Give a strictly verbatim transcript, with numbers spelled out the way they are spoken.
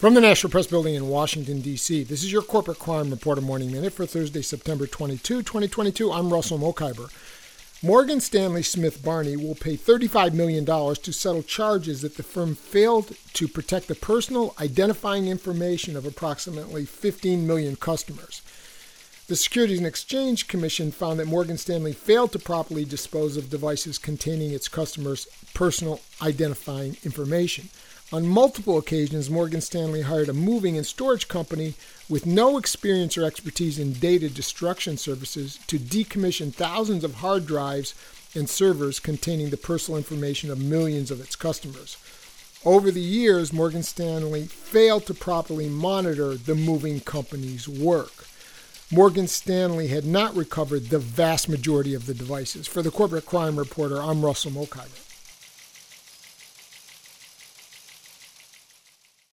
From the National Press Building in Washington, D C, this is your Corporate Crime Reporter Morning Minute for Thursday, September twenty-second, twenty twenty-two. I'm Russell Mokhiber. Morgan Stanley Smith Barney will pay thirty-five million dollars to settle charges that the firm failed to protect the personal identifying information of approximately fifteen million customers. The Securities and Exchange Commission found that Morgan Stanley failed to properly dispose of devices containing its customers' personal identifying information. On multiple occasions, Morgan Stanley hired a moving and storage company with no experience or expertise in data destruction services to decommission thousands of hard drives and servers containing the personal information of millions of its customers. Over the years, Morgan Stanley failed to properly monitor the moving company's work. Morgan Stanley had not recovered the vast majority of the devices. For the Corporate Crime Reporter, I'm Russell Mokhiber.